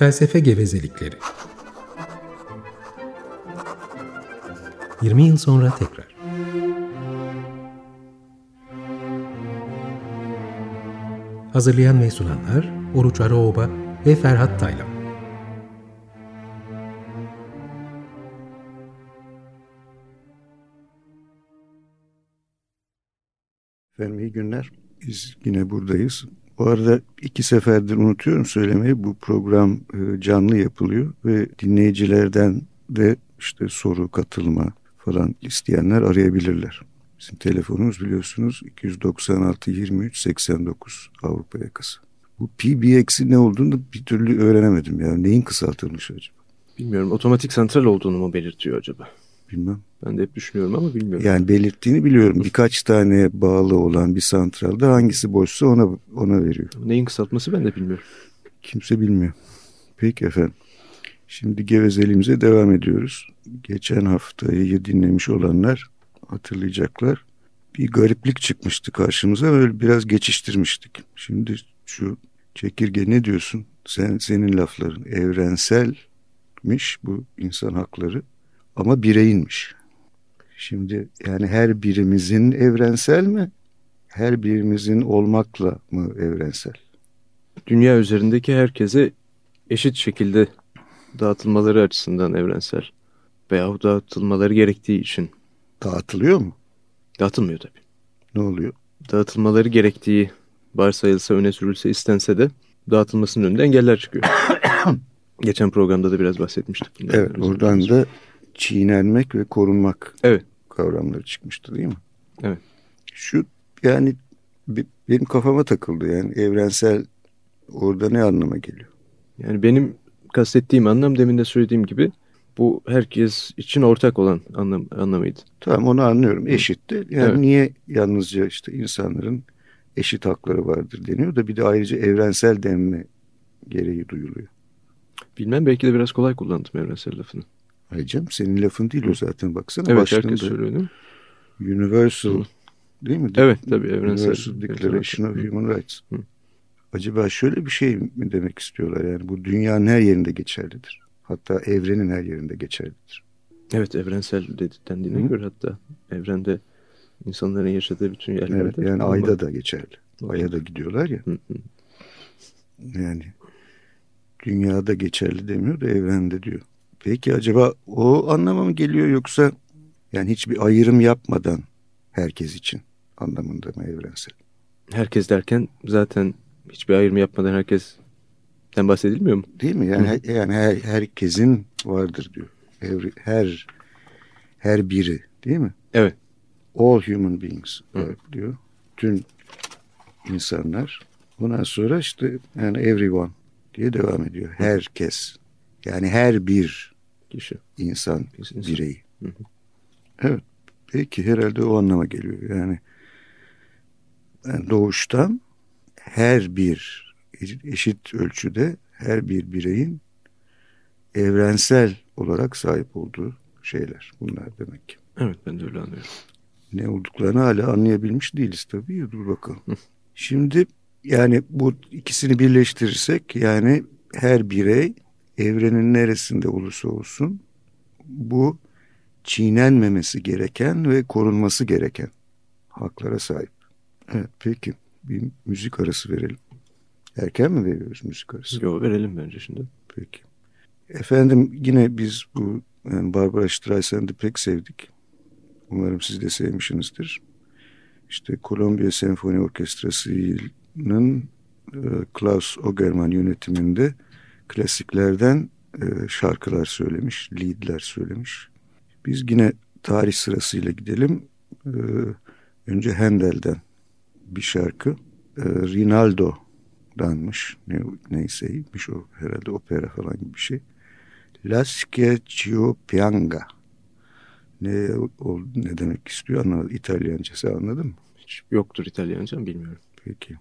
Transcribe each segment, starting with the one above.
Felsefe gevezelikleri. 20 yıl sonra tekrar. Hazırlayan ve sunanlar Oruç Aruoba ve Ferhat Taylan. Efendim iyi günler. Biz yine buradayız. Bu arada 2 seferdir unutuyorum söylemeyi. Bu program canlı yapılıyor ve dinleyicilerden de işte soru, katılma falan isteyenler arayabilirler. Bizim telefonumuz biliyorsunuz 296-23-89 Avrupa yakası. Bu PBX'in ne olduğunu bir türlü öğrenemedim ya. Neyin kısaltılmış acaba? Bilmiyorum. Otomatik santral olduğunu mu belirtiyor acaba? Bilmem. Ben de hep düşünüyorum ama bilmiyorum. Yani belirttiğini biliyorum. Birkaç tane bağlı olan bir santralde hangisi boşsa ona veriyor. Neyin kısaltması ben de bilmiyorum. Kimse bilmiyor. Peki efendim. Şimdi gevezeliğimize devam ediyoruz. Geçen haftayı dinlemiş olanlar hatırlayacaklar. Bir gariplik çıkmıştı karşımıza. Öyle biraz geçiştirmiştik. Şimdi şu çekirge ne diyorsun? Senin lafların evrenselmiş bu insan hakları. Ama bireyinmiş. Şimdi yani her birimizin evrensel mi? Her birimizin olmakla mı evrensel? Dünya üzerindeki herkese eşit şekilde dağıtılmaları açısından evrensel. Veyahut dağıtılmaları gerektiği için. Dağıtılıyor mu? Dağıtılmıyor tabii. Ne oluyor? Dağıtılmaları gerektiği varsayılsa, öne sürülse, istense de dağıtılmasının önünde engeller çıkıyor. Geçen programda da biraz bahsetmiştik. Evet, oradan da çiğnenmek ve korunmak kavramları çıkmıştı değil mi? Evet. Şu yani benim kafama takıldı yani evrensel orada ne anlama geliyor? Yani benim kastettiğim anlam demin de söylediğim gibi bu herkes için ortak olan anlamıydı. Tamam onu anlıyorum eşitti. Yani niye yalnızca işte insanların eşit hakları vardır deniyor da bir de ayrıca evrensel denme gereği duyuluyor. Bilmem belki de biraz kolay kullandım evrensel lafını. Hayır canım senin lafın değil o zaten baksana. Evet başlığında. Herkes söylüyor değil mi? Universal değil mi? Evet tabii evrensel. Universal Declaration of Human Rights. Hı. Acaba şöyle bir şey mi demek istiyorlar yani bu dünyanın her yerinde geçerlidir. Hatta evrenin her yerinde geçerlidir. Evet evrensel dendiğine göre hatta evrende insanların yaşadığı bütün yerlerde. Evet yani ayda da geçerli. Aya da gidiyorlar ya. Hı. Yani dünyada geçerli demiyor da evrende diyor. Peki acaba o anlama mı geliyor yoksa yani hiçbir ayrım yapmadan herkes için anlamında mı evrensel? Herkes derken zaten hiçbir ayrım yapmadan herkesten bahsedilmiyor mu? Değil mi? Yani, yani herkesin vardır diyor. Her biri değil mi? Evet. All human beings diyor. Tüm insanlar. Ondan sonra işte yani everyone diye devam ediyor. Herkes. Yani her bir kişi, insan. Bireyi. Hı-hı. Evet. Peki herhalde o anlama geliyor. Yani doğuştan her bir eşit ölçüde her bir bireyin evrensel olarak sahip olduğu şeyler. Bunlar demek ki. Evet ben de öyle anlıyorum. Ne olduklarını hala anlayabilmiş değiliz tabii. Dur bakalım. Hı. Şimdi yani bu ikisini birleştirirsek yani her birey evrenin neresinde olursa olsun bu çiğnenmemesi gereken ve korunması gereken haklara sahip. Evet peki bir müzik arası verelim. Erken mi veriyoruz müzik arası? Yok verelim bence şimdi. Peki. Efendim yine biz bu yani Barbra Streisand'ı pek sevdik. Umarım siz de sevmişsinizdir. İşte Columbia Senfoni Orkestrası'nın Klaus Ogerman yönetiminde klasiklerden şarkılar söylemiş, liedler söylemiş. Biz yine tarih sırasıyla gidelim. Önce Handel'den bir şarkı. Rinaldo'danmış. Neyseymiş o herhalde opera falan gibi bir şey. Lasche Cio Pianga. Ne demek istiyor? Anlamadım. İtalyancası anladın mı? Hiç yoktur İtalyanca bilmiyorum. Peki.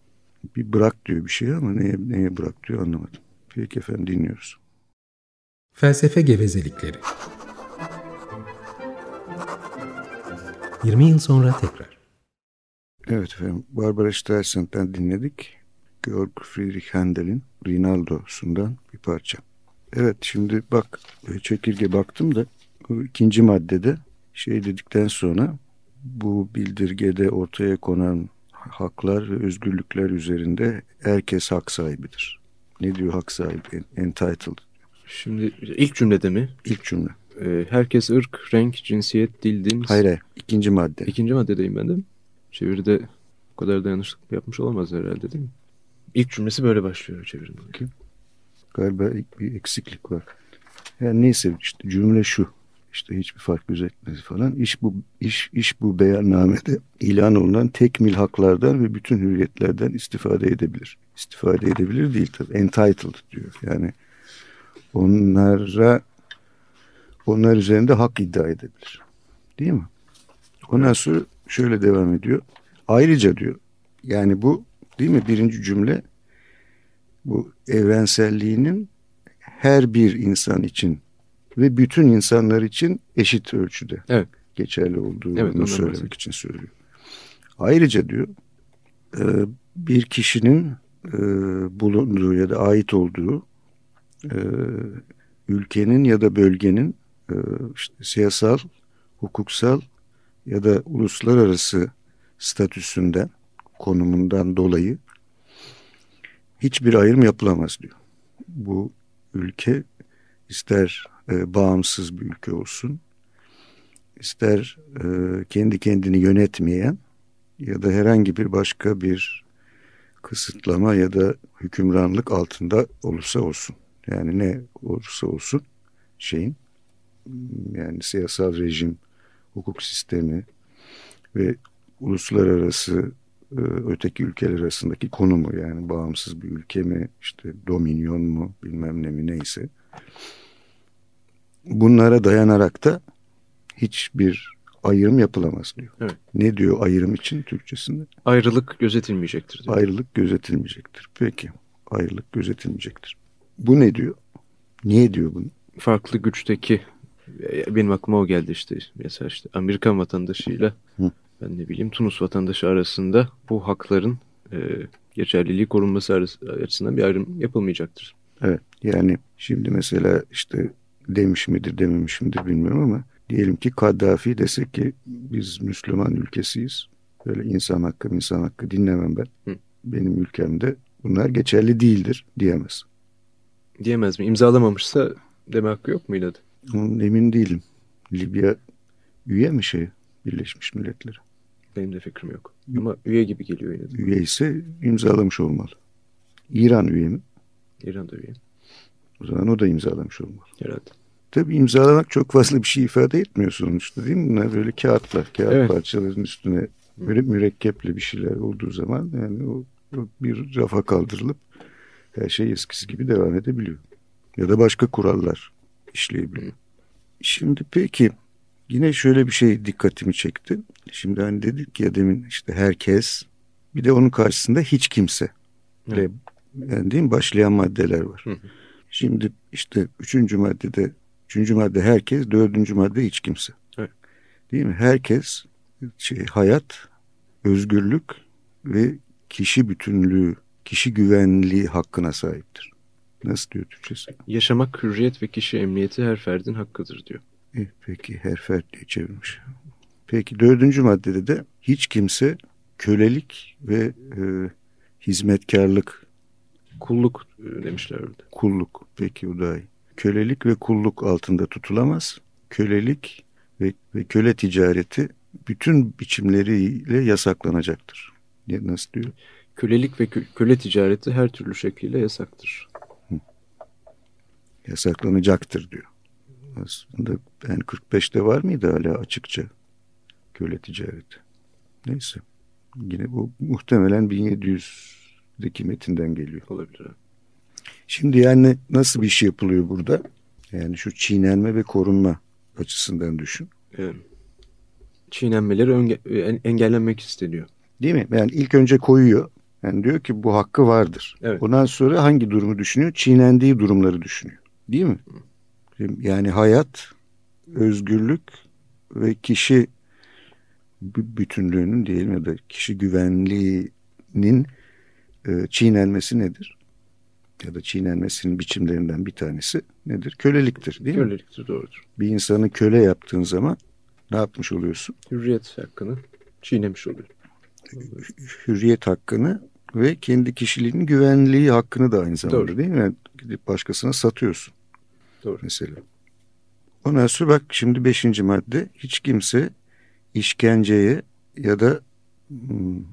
Bir bırak diyor bir şey ama neye bırak diyor anlamadım. Peki efendim dinliyoruz. Felsefe gevezelikleri. 20 yıl sonra tekrar. Evet efendim. Barbra Streisand'dan dinledik. Georg Friedrich Handel'in Rinaldo'sundan bir parça. Evet, şimdi bak çekirge baktım da ikinci maddede şey dedikten sonra bu bildirgede ortaya konan haklar ve özgürlükler üzerinde herkes hak sahibidir. Ne diyor hak sahibi? Entitled. Şimdi ilk cümlede mi? İlk cümle. Herkes ırk, renk, cinsiyet, dil, din... Hayır, ikinci madde. İkinci maddedeyim ben de. Çeviride bu kadar da yanlışlık yapmış olamaz herhalde, değil mi? İlk cümlesi böyle başlıyor çeviride. Galiba bir eksiklik var. Yani neyse işte cümle şu. İşte hiçbir fark gözetmez falan. İş bu beyannamede ilan olunan tekmil haklardan ve bütün hürriyetlerden istifade edebilir. İstifade edebilir değil tabii. Entitled diyor. Yani onlar üzerinde hak iddia edebilir. Değil mi? Ondan sonra şöyle devam ediyor. Ayrıca diyor. Yani bu değil mi? Birinci cümle bu evrenselliğinin her bir insan için ve bütün insanlar için eşit ölçüde geçerli olduğunu söylemek için söylüyor. Ayrıca diyor bir kişinin bulunduğu ya da ait olduğu ülkenin ya da bölgenin işte siyasal, hukuksal ya da uluslararası statüsünden, konumundan dolayı hiçbir ayrım yapılamaz diyor. Bu ülke ister bağımsız bir ülke olsun, ister kendi kendini yönetmeyen ya da herhangi bir başka bir kısıtlama ya da hükümranlık altında olursa olsun. Yani ne olursa olsun şeyin, yani siyasal rejim, hukuk sistemi ve uluslararası öteki ülkeler arasındaki konumu, yani bağımsız bir ülke mi, işte dominyon mu, bilmem ne mi, neyse, bunlara dayanarak da hiçbir ayrım yapılamaz diyor. Evet. Ne diyor ayrım için Türkçesinde? Ayrılık gözetilmeyecektir diyor. Ayrılık gözetilmeyecektir. Peki. Ayrılık gözetilmeyecektir. Bu ne diyor? Niye diyor bunu? Farklı güçteki, benim aklıma o geldi işte. Mesela işte Amerikan vatandaşıyla ben ne bileyim Tunus vatandaşı arasında bu hakların geçerliliği korunması açısından bir ayrım yapılmayacaktır. Evet. Yani şimdi mesela işte demiş midir dememiş midir bilmiyorum ama diyelim ki Kaddafi dese ki biz Müslüman ülkesiyiz. Böyle insan hakkı dinlemem ben. Benim ülkemde bunlar geçerli değildir diyemez. Diyemez mi? İmzalamamışsa deme hakkı yok mu iladı? Onun emin değilim. Libya üye mi Birleşmiş Milletler'e? Benim de fikrim yok. Ama üye gibi geliyor iladı. Üye ise imzalamış olmalı. İran üye mi? İran da üye. O zaman o da imzalamış olmalı. Herhalde. Tabii imzalamak çok fazla bir şey ifade etmiyor sonuçta, değil mi? Bunlar böyle kağıt parçaların üstüne böyle mürekkeple bir şeyler olduğu zaman yani o bir rafa kaldırılıp her şey eskisi gibi devam edebiliyor. Ya da başka kurallar işleyebiliyor. Şimdi peki yine şöyle bir şey dikkatimi çekti. Şimdi hani dedik ya demin işte herkes, bir de onun karşısında hiç kimse. Yani değil mi? Başlayan maddeler var. Şimdi işte üçüncü madde herkes, dördüncü madde hiç kimse. Evet. Değil mi? Herkes, hayat, özgürlük ve kişi bütünlüğü, kişi güvenliği hakkına sahiptir. Nasıl diyor Türkçesi? Yaşamak, hürriyet ve kişi emniyeti her ferdin hakkıdır diyor. Peki her fert diye çevirmiş. Peki dördüncü maddede de hiç kimse kölelik ve hizmetkarlık, kulluk demişler orada. Kulluk. Peki o da iyi. Kölelik ve kulluk altında tutulamaz. Kölelik ve köle ticareti bütün biçimleriyle yasaklanacaktır. Nasıl diyor? Kölelik ve köle ticareti her türlü şekliyle yasaktır. Yasaklanacaktır diyor. Aslında yani 45'te var mıydı hala açıkça köle ticareti? Neyse. Yine bu muhtemelen 1700'deki metinden geliyor. Olabilir. Şimdi yani nasıl bir iş yapılıyor burada? Yani şu çiğnenme ve korunma açısından düşün. Evet. Çiğnenmeleri engellenmek isteniyor. Değil mi? Yani ilk önce koyuyor. Yani diyor ki bu hakkı vardır. Evet. Ondan sonra hangi durumu düşünüyor? Çiğnendiği durumları düşünüyor. Değil mi? Yani hayat, özgürlük ve kişi bütünlüğünün diyelim ya da kişi güvenliğinin çiğnenmesi nedir? ya da çiğnenmesinin biçimlerinden bir tanesi nedir? Köleliktir, değil mi? Köleliktir, doğrudur. Bir insanı köle yaptığın zaman ne yapmış oluyorsun? Hürriyet hakkını çiğnemiş oluyorsun. Hürriyet hakkını ve kendi kişiliğinin güvenliği hakkını da aynı zamanda, doğru, değil mi? Yani gidip başkasına satıyorsun. Doğru. Mesela. Ondan sonra bak şimdi 5. madde, hiç kimse işkenceye ya da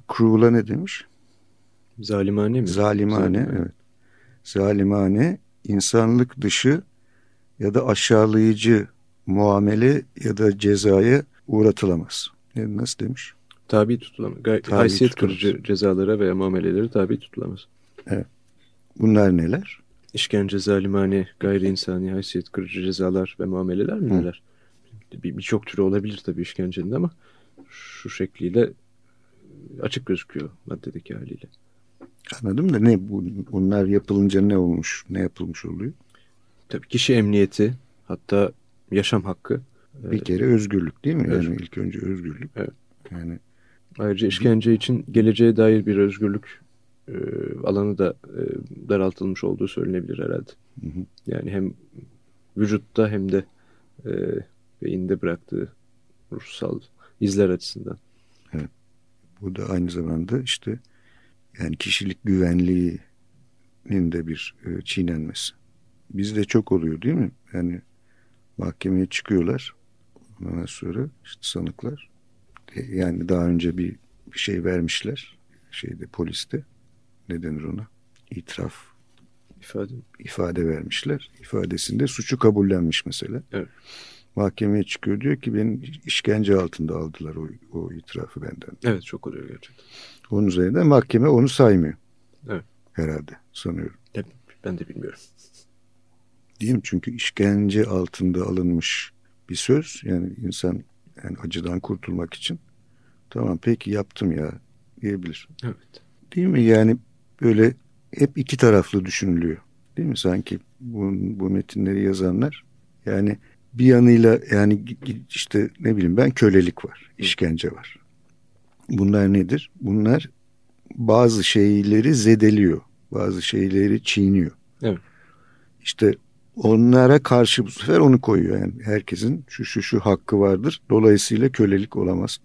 kruvla ne demiş? Zalimane mi? Zalimane, evet. Zalimane, insanlık dışı ya da aşağılayıcı muamele ya da cezaya uğratılamaz. Yani nasıl demiş? Tabi tutulamaz. Haysiyet kırıcı cezalara veya muamelelere tabi tutulamaz. Evet. Bunlar neler? İşkence, zalimane, gayri insani, haysiyet kırıcı cezalar ve muameleler mi neler? Birçok türü olabilir tabii işkencenin, ama şu şekliyle açık gözüküyor maddedeki haliyle. Anladım da ne bunlar yapılınca ne olmuş, ne yapılmış oluyor? Tabii kişi emniyeti, hatta yaşam hakkı. Bir kere özgürlük, değil mi? Özgürlük. Yani ilk önce özgürlük. Evet. Yani ayrıca işkence için geleceğe dair bir özgürlük alanı da daraltılmış olduğu söylenebilir herhalde. Hı hı. Yani hem vücutta hem de beyinde bıraktığı ruhsal izler açısından. Evet. Bu da aynı zamanda işte yani kişilik güvenliğinin de bir çiğnenmesi. Bizde çok oluyor, değil mi? Yani mahkemeye çıkıyorlar. Ondan sonra işte sanıklar. Yani daha önce bir şey vermişler. Şeyde, poliste. Ne denir ona? İtiraf. İfade vermişler. İfadesinde suçu kabullenmiş mesela. Evet. Mahkemeye çıkıyor, diyor ki beni işkence altında aldılar o itirafı benden. Evet, çok oluyor gerçekten. Onun üzerine mahkeme onu saymıyor. Evet. Herhalde, sanıyorum. Ben de bilmiyorum. Değil mi? Çünkü işkence altında alınmış bir söz. Yani insan yani acıdan kurtulmak için tamam peki yaptım ya diyebilir. Evet. Değil mi? Yani böyle hep iki taraflı düşünülüyor. Değil mi? Sanki bu metinleri yazanlar yani bir yanıyla yani işte ne bileyim ben kölelik var, işkence var. Bunlar nedir? Bunlar bazı şeyleri zedeliyor, bazı şeyleri çiğniyor. Evet. İşte onlara karşı bu sefer onu koyuyor. Yani herkesin şu hakkı vardır. Dolayısıyla kölelik olamaz.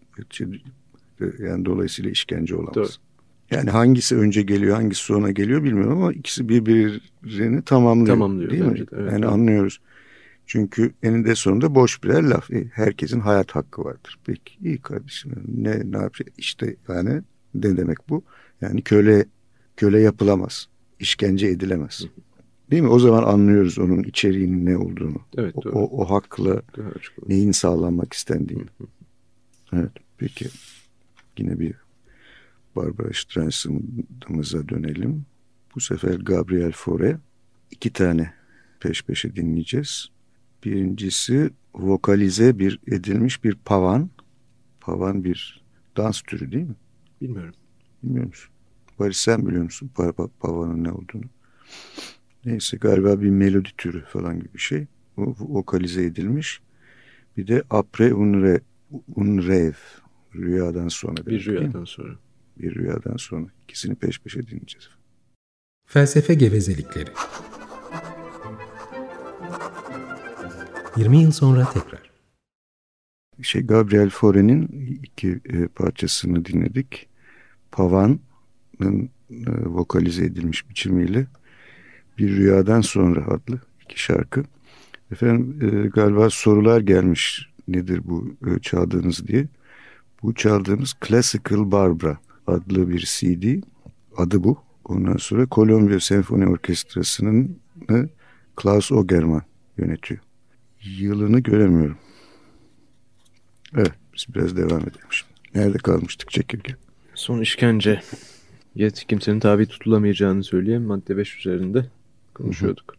Yani dolayısıyla işkence olamaz. Doğru. Yani hangisi önce geliyor, hangisi sonra geliyor bilmiyorum ama ikisi birbirini tamamlıyor değil mi? De, evet, yani anlıyoruz. Çünkü eninde sonunda boş birer laf. Herkesin hayat hakkı vardır. Peki iyi kardeşim. Ne yapacak? İşte yani ne demek bu? Yani köle yapılamaz. İşkence edilemez. Değil mi? O zaman anlıyoruz onun içeriğinin ne olduğunu. Evet, o hakla neyin sağlanmak istendiğini. Evet. Peki. Yine bir Barbra Streisand'ımıza dönelim. Bu sefer Gabriel Fauré, 2 tane peş peşe dinleyeceğiz. Birincisi vokalize edilmiş bir pavan. Pavan bir dans türü, değil mi? Bilmiyorum. Bilmiyor musun? Barış, sen biliyor musun pavanın ne olduğunu? Neyse, galiba bir melodi türü falan gibi bir şey. O vokalize edilmiş. Bir de après un rêve. Rüyadan sonra. Bir rüyadan sonra. Bir rüyadan sonra. İkisini peş peşe dinleyeceğiz. Felsefe gevezelikleri. 20 yıl sonra tekrar. Gabriel Fauré'nin 2 parçasını dinledik. Pavan'ın vokalize edilmiş biçimiyle Bir Rüyadan Sonra adlı 2 şarkı. Efendim galiba sorular gelmiş, nedir bu çaldığınız diye. Bu çaldığımız Classical Barbra adlı bir CD. Adı bu. Ondan sonra Columbia Senfoni Orkestrası'nın Klaus Ogerman yönetiyor. Yılını göremiyorum. Evet, biz biraz devam edelim şimdi. Nerede kalmıştık çekirge? Son işkence. Yet kimsenin tabi tutulamayacağını söyleyen madde 5 üzerinde konuşuyorduk.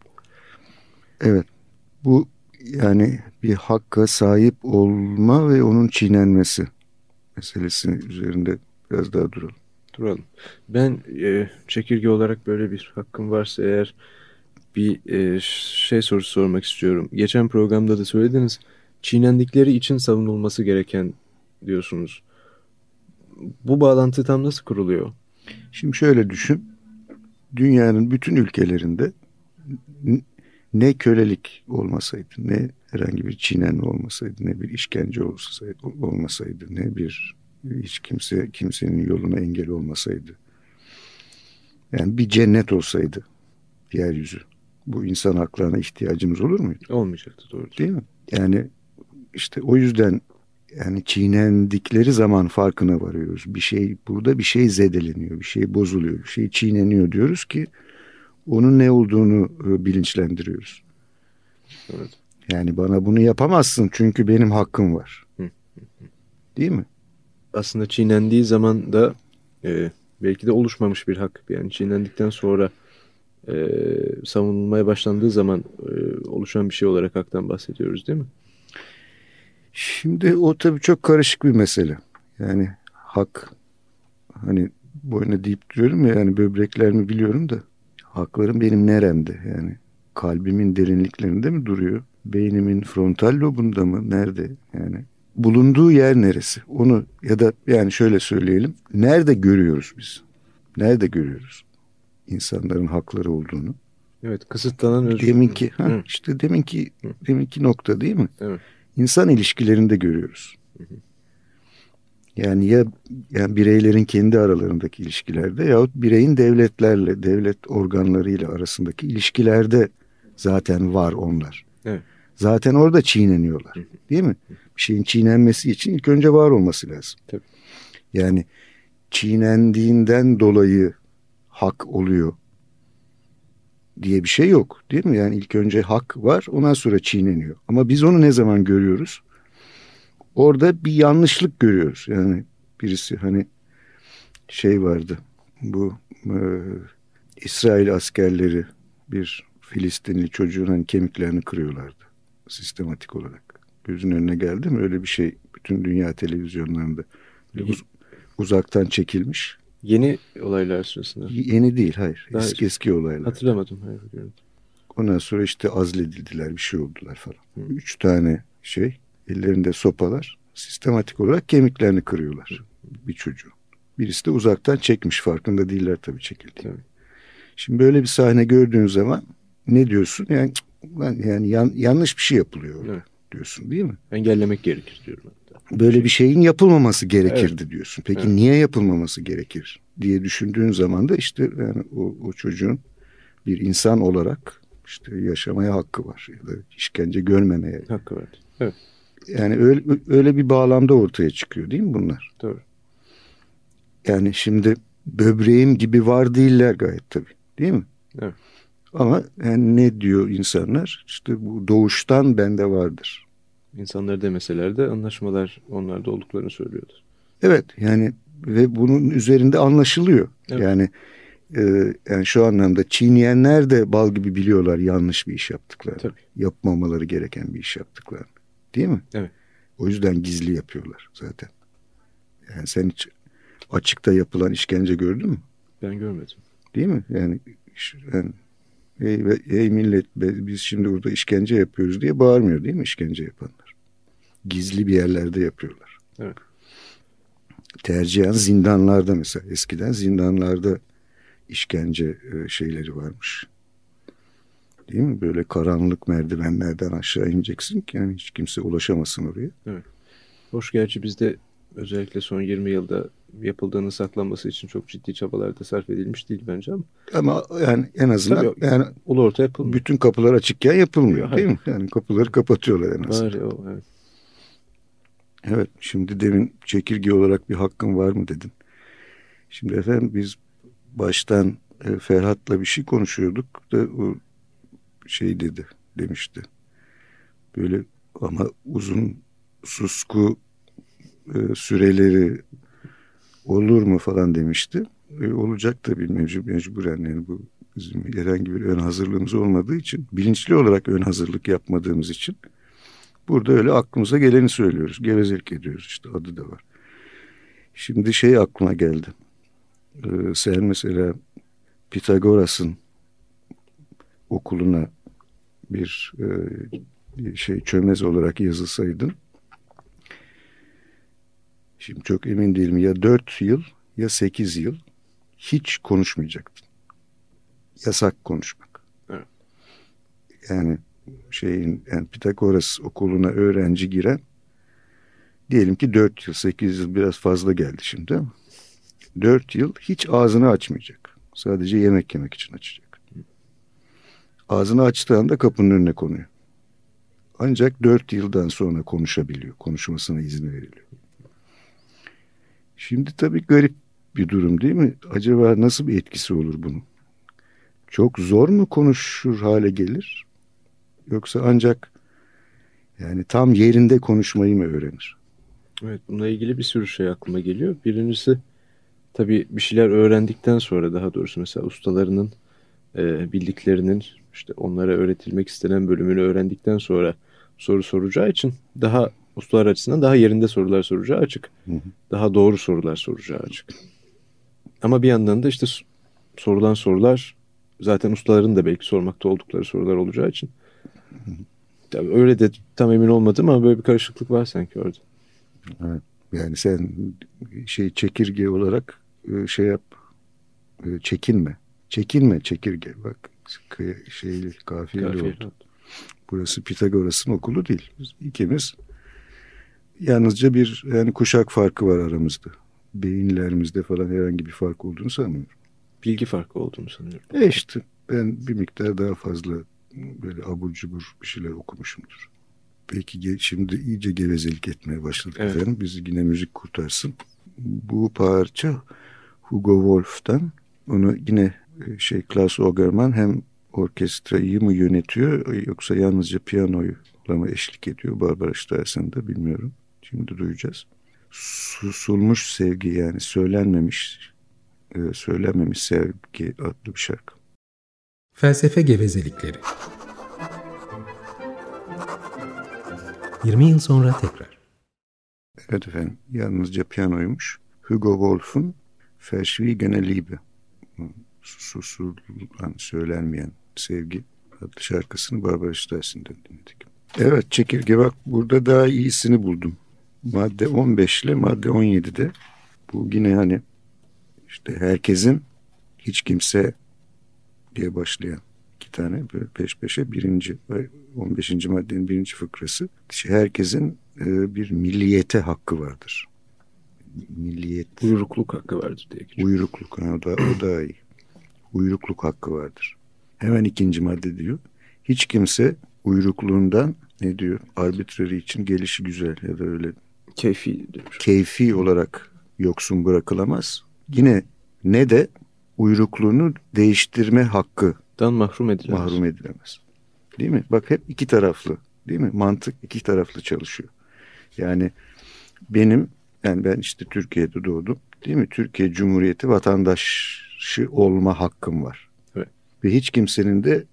Hı hı. Evet. Bu yani bir hakka sahip olma ve onun çiğnenmesi meselesinin üzerinde biraz daha duralım. Duralım. Ben çekirge olarak böyle bir hakkım varsa eğer bir şey sorusu sormak istiyorum. Geçen programda da söylediniz. Çiğnendikleri için savunulması gereken diyorsunuz. Bu bağlantı tam nasıl kuruluyor? Şimdi şöyle düşün. dünyanın bütün ülkelerinde ne kölelik olmasaydı, ne herhangi bir çiğnenme olmasaydı, ne bir işkence olmasaydı, ne bir hiç kimsenin yoluna engel olmasaydı. Yani bir cennet olsaydı yeryüzü, bu insan haklarına ihtiyacımız olur muydu? Olmayacaktı, doğru. Değil mi? Yani işte o yüzden yani çiğnendikleri zaman farkına varıyoruz. Bir şey burada, bir şey zedeleniyor, bir şey bozuluyor, bir şey çiğneniyor diyoruz ki onun ne olduğunu bilinçlendiriyoruz. Evet. Yani bana bunu yapamazsın çünkü benim hakkım var. Değil mi? Aslında çiğnendiği zaman da belki de oluşmamış bir hak. Yani çiğnendikten sonra savunulmaya başlandığı zaman oluşan bir şey olarak haktan bahsediyoruz, değil mi? Şimdi o tabii çok karışık bir mesele. Yani hak, hani boyuna deyip diyorum ya, yani böbrekler mi bilmiyorum da haklarım benim neremde? Yani kalbimin derinliklerinde mi duruyor? Beynimin frontal lobunda mı? Nerede? Yani bulunduğu yer neresi? Onu ya da yani şöyle söyleyelim. Nerede görüyoruz biz? Nerede görüyoruz insanların hakları olduğunu? Evet, kısıtlanan özgürlük. Deminki, işte deminki nokta değil mi? Evet. İnsan ilişkilerinde görüyoruz. Yani ya yani bireylerin kendi aralarındaki ilişkilerde yahut bireyin devletlerle, devlet organlarıyla arasındaki ilişkilerde zaten var onlar. Evet. Zaten orada çiğneniyorlar. Değil mi? Bir şeyin çiğnenmesi için ilk önce var olması lazım. Tabii. Yani çiğnendiğinden dolayı hak oluyor diye bir şey yok. Değil mi? Yani ilk önce hak var, ondan sonra çiğneniyor. Ama biz onu ne zaman görüyoruz? Orada bir yanlışlık görüyoruz. Yani birisi hani şey vardı. Bu İsrail askerleri bir Filistinli çocuğun hani kemiklerini kırıyorlardı sistematik olarak. Gözün önüne geldi mi öyle bir şey? Bütün dünya televizyonlarında uzaktan çekilmiş. Yeni olaylar sırasında. Yeni değil, hayır. Eski olaylar. Hatırlamadım. Hayır. Ondan sonra işte azledildiler, bir şey oldular falan. 3 tane şey, ellerinde sopalar, sistematik olarak kemiklerini kırıyorlar bir çocuğu. Birisi de uzaktan çekmiş, farkında değiller tabii çekildi. Tabii. Şimdi böyle bir sahne gördüğün zaman ne diyorsun? Yani yanlış bir şey yapılıyor orada, evet, diyorsun değil mi? Engellemek gerekir diyorum hatta. Böyle bir şeyin yapılmaması gerekirdi, evet, diyorsun. Peki evet, niye yapılmaması gerekir diye düşündüğün zaman da işte yani o çocuğun bir insan olarak işte yaşamaya hakkı var ya da işkence görmemeye hakkı var. Evet. Yani öyle bir bağlamda ortaya çıkıyor değil mi bunlar? Tabii. Yani şimdi böbreğim gibi var değiller gayet tabii değil mi? Evet. Ama yani ne diyor insanlar? İşte bu doğuştan bende vardır. İnsanlar demeseler de anlaşmalar onlarda olduklarını söylüyordu. Evet yani ve bunun üzerinde anlaşılıyor. Evet. Yani şu anlamda çiğneyenler de bal gibi biliyorlar yanlış bir iş yaptıklarını. Tabii. Yapmamaları gereken bir iş yaptıklarını. Değil mi? Evet. O yüzden gizli yapıyorlar zaten. Yani sen hiç açıkta yapılan işkence gördün mü? Ben görmedim. Değil mi? Yani ey millet biz şimdi burada işkence yapıyoruz diye bağırmıyor değil mi işkence yapanlar? Gizli bir yerlerde yapıyorlar. Evet. Tercihen zindanlarda mesela. Eskiden zindanlarda işkence şeyleri varmış. Değil mi? Böyle karanlık merdivenlerden aşağı ineceksin ki yani hiç kimse ulaşamasın oraya. Evet. Hoş gerçi bizde özellikle son 20 yılda yapıldığının saklanması için çok ciddi çabalar da sarf edilmiş değil bence ama. Ama yani en azından tabii, yani ulu orta yapılmıyor. Bütün kapılar açıkken yapılmıyor ya, değil mi? Yani kapıları kapatıyorlar en azından. Bari o, evet. Evet, şimdi demin çekirge olarak bir hakkım var mı dedin. Şimdi efendim biz baştan Ferhat'la bir şey konuşuyorduk da o şey demişti. Böyle ama uzun susku süreleri olur mu falan demişti. Olacak tabii mecburen yani bu bizim herhangi bir ön hazırlığımız olmadığı için, bilinçli olarak ön hazırlık yapmadığımız için burada öyle aklımıza geleni söylüyoruz. Gevezelik ediyoruz işte, adı da var. Şimdi şey aklıma geldi. Sen mesela Pisagoras'ın okuluna bir şey çömez olarak yazılsaydın. Şimdi çok emin değilim ya 4 yıl ya 8 yıl hiç konuşmayacaktın. yasak konuşmak. Evet. Yani Pitagoras okuluna öğrenci giren diyelim ki 4 yıl, 8 yıl biraz fazla geldi şimdi. 4 yıl hiç ağzını açmayacak. Sadece yemek yemek için açacak. Ağzını açtığında kapının önüne konuyor. Ancak 4 yıldan sonra konuşabiliyor. Konuşmasına izin veriliyor. Şimdi tabii garip bir durum değil mi? Acaba nasıl bir etkisi olur bunun? Çok zor mu konuşur hale gelir? Yoksa ancak tam yerinde konuşmayı mı öğrenir? Evet, bununla ilgili bir sürü şey aklıma geliyor. Birincisi tabii bir şeyler öğrendikten sonra, daha doğrusu mesela ustalarının bildiklerinin onlara öğretilmek istenen bölümünü öğrendikten sonra soru soracağı için daha ustalar açısından daha yerinde sorular soracağı açık. Hı hı. Daha doğru sorular soracağı açık. Ama bir yandan da sorulan sorular zaten ustaların da belki sormakta oldukları sorular olacağı için. Hı hı. Tabii öyle de tam emin olmadım ama böyle bir karışıklık var sanki orada. Evet. Yani sen çekirge olarak yap, çekinme. Çekinme çekirge, bak kafiyeli oldu. Burası Pitagoras'ın okulu değil. İkimiz yalnızca bir kuşak farkı var aramızda. Beyinlerimizde falan herhangi bir fark olduğunu sanmıyorum. Bilgi farkı olduğunu sanıyorum. Ben bir miktar daha fazla böyle abur cubur bir şeyler okumuşumdur. Peki şimdi iyice gevezelik etmeye başladık efendim. Bizi yine müzik kurtarsın. Bu parça Hugo Wolf'tan. Onu yine Klaus Ogerman hem orkestrayı mı yönetiyor yoksa yalnızca piyanoyu mı eşlik ediyor? Barbra Streisand da bilmiyorum. Şimdi duyacağız. Susulmuş sevgi, söylenmemiş sevgi adlı bir şarkı. Felsefe gevezelikleri. 20 yıl sonra tekrar. Evet efendim, yalnızca piyanoymuş. Hugo Wolf'un Verschwiegene Liebe, susulan, söylenmeyen sevgi adlı şarkısını Barbra Streisand'den dinledik. Evet çekirge, bak burada daha iyisini buldum. Madde 15 ile madde 17'de bu yine herkesin, hiç kimse diye başlayan iki tane böyle peş peşe, 15. maddenin 1. fıkrası. Herkesin bir milliyete hakkı vardır. Milliyet. Uyrukluk hakkı vardır diye geçiyor. Uyrukluk, o daha iyi. Uyrukluk hakkı vardır. Hemen 2. madde diyor. Hiç kimse uyrukluğundan arbitrary için gelişi güzel ya da öyle keyfi diyor. Keyfi olarak yoksun bırakılamaz. Yine ne de uyrukluğunu değiştirme hakkından mahrum edilemez. Değil mi? Bak hep iki taraflı, değil mi? Mantık iki taraflı çalışıyor. Ben Türkiye'de doğdum, değil mi? Türkiye Cumhuriyeti vatandaşı olma hakkım var. Evet. Ve hiç kimsenin de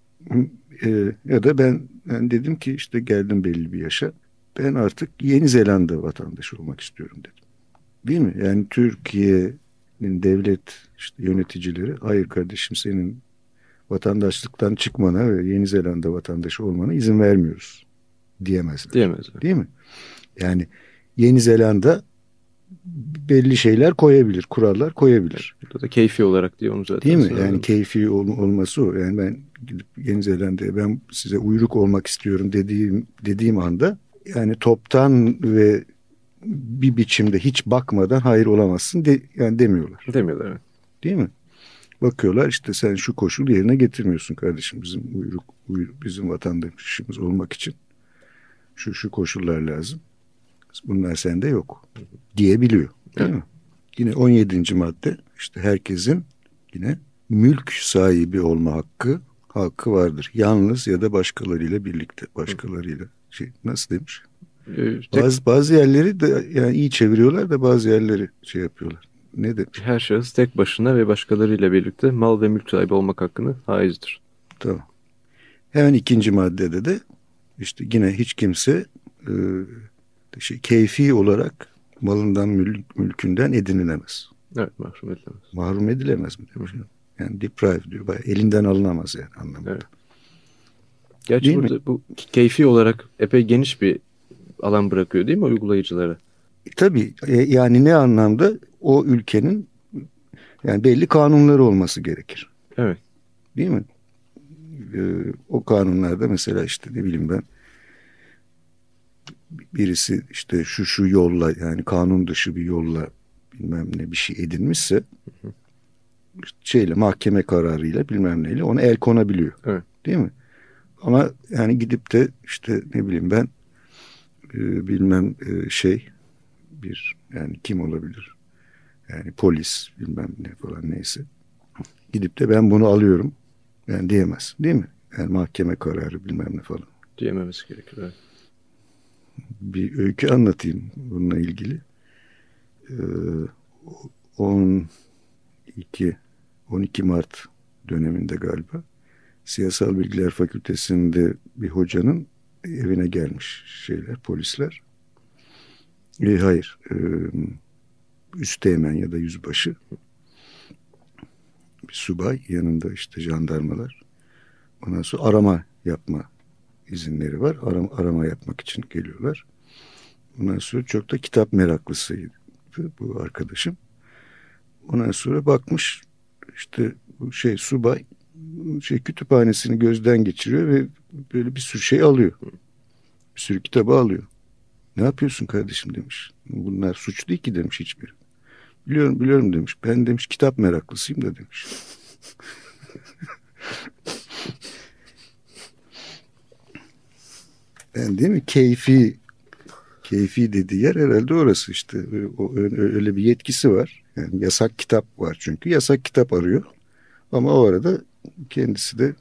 ya da ben dedim ki geldim belli bir yaşa, ben artık Yeni Zelanda vatandaşı olmak istiyorum dedim. Değil mi? Yani Türkiye'nin devlet yöneticileri, hayır kardeşim, senin vatandaşlıktan çıkmana ve Yeni Zelanda vatandaşı olmana izin vermiyoruz diyemezler. Diyemezler. Değil mi? Yani Yeni Zelanda belli şeyler koyabilir, kurallar koyabilir. Burada da keyfi olarak diyor onu zaten. Değil mi? Sanırım. Yani keyfi olması o. Yani ben gidip Yeni Zelanda'ya ben size uyruk olmak istiyorum dediğim anda toptan ve bir biçimde hiç bakmadan hayır olamazsın demiyorlar. Demiyorlar. Evet. Değil mi? Bakıyorlar sen şu koşulu yerine getirmiyorsun kardeşim, bizim bizim vatandaşımız olmak için şu koşullar lazım. Bunlar sende yok diyebiliyor. Değil mi? Yine 17. madde herkesin yine mülk sahibi olma hakkı vardır. Yalnız ya da başkalarıyla birlikte. Başkalarıyla nasıl demiş? Bazı yerleri de iyi çeviriyorlar da bazı yerleri yapıyorlar. Ne demiş? Her şahıs tek başına ve başkalarıyla birlikte mal ve mülk sahibi olmak hakkını haizdir. Tamam. Hemen 2. maddede de yine hiç kimse keyfi olarak malından mülkünden edinilemez. Evet, mahrum edilemez. Mahrum edilemez mi demiş? Yani deprive diyor. Bayağı elinden alınamaz anlamında. Evet. Gerçi burada bu keyfi olarak epey geniş bir alan bırakıyor değil mi uygulayıcılara? Tabii ne anlamda o ülkenin belli kanunları olması gerekir. Evet. Değil mi? O kanunlarda mesela işte ne bileyim ben, birisi işte şu yolla, yani kanun dışı bir yolla bilmem ne bir şey edinmişse, hı hı, şeyle, mahkeme kararıyla bilmem neyle ona el konabiliyor. Evet. Değil mi? Ama yani gidip de işte ne bileyim ben bilmem şey bir, yani kim olabilir? Yani polis bilmem ne falan neyse. Gidip de ben bunu alıyorum. Yani diyemez. Değil mi? Yani mahkeme kararı bilmem ne falan. Diyememesi gerekir. Evet. Bir öykü anlatayım bununla ilgili. 12 Mart döneminde galiba Siyasal Bilgiler Fakültesi'nde bir hocanın evine gelmiş polisler. Üsteğmen ya da yüzbaşı, bir subay, yanında işte jandarmalar. Ondan sonra arama yapma izinleri var. Arama yapmak için geliyorlar. Ondan sonra çok da kitap meraklısıydı bu arkadaşım. Ondan sonra bakmış işte bu subay kütüphanesini gözden geçiriyor ve böyle bir sürü şey alıyor. Bir sürü kitabı alıyor. Ne yapıyorsun kardeşim demiş. Bunlar suç değil ki demiş hiçbiri. Biliyorum demiş. Ben demiş kitap meraklısıyım da demiş. Ben değil mi? Keyfi dediği yer herhalde orası işte. Öyle bir yetkisi var. Yani yasak kitap var çünkü. Yasak kitap arıyor. Ama o arada kendisi de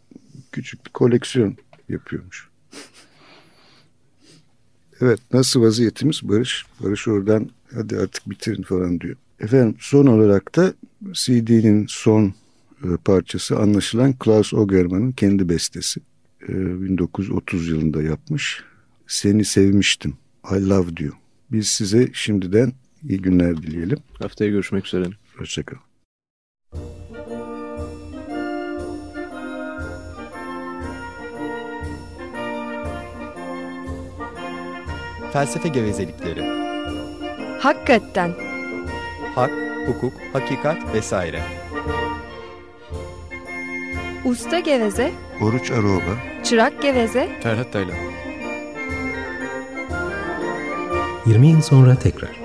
küçük bir koleksiyon yapıyormuş. Evet, nasıl vaziyetimiz Barış? Barış oradan hadi artık bitirin falan diyor. Efendim, son olarak da CD'nin son parçası anlaşılan Klaus Ogerman'ın kendi bestesi. 1930 yılında yapmış. Seni sevmiştim. I love you. Biz size şimdiden iyi günler dileyelim. Haftaya görüşmek üzere. Hoşçakalın. Felsefe gevezelikleri. Hakikaten. Hak, hukuk, hakikat vesaire. Usta geveze Oruç Aruoba. Çırak geveze Ferhat Taylan. 20 yıl sonra tekrar.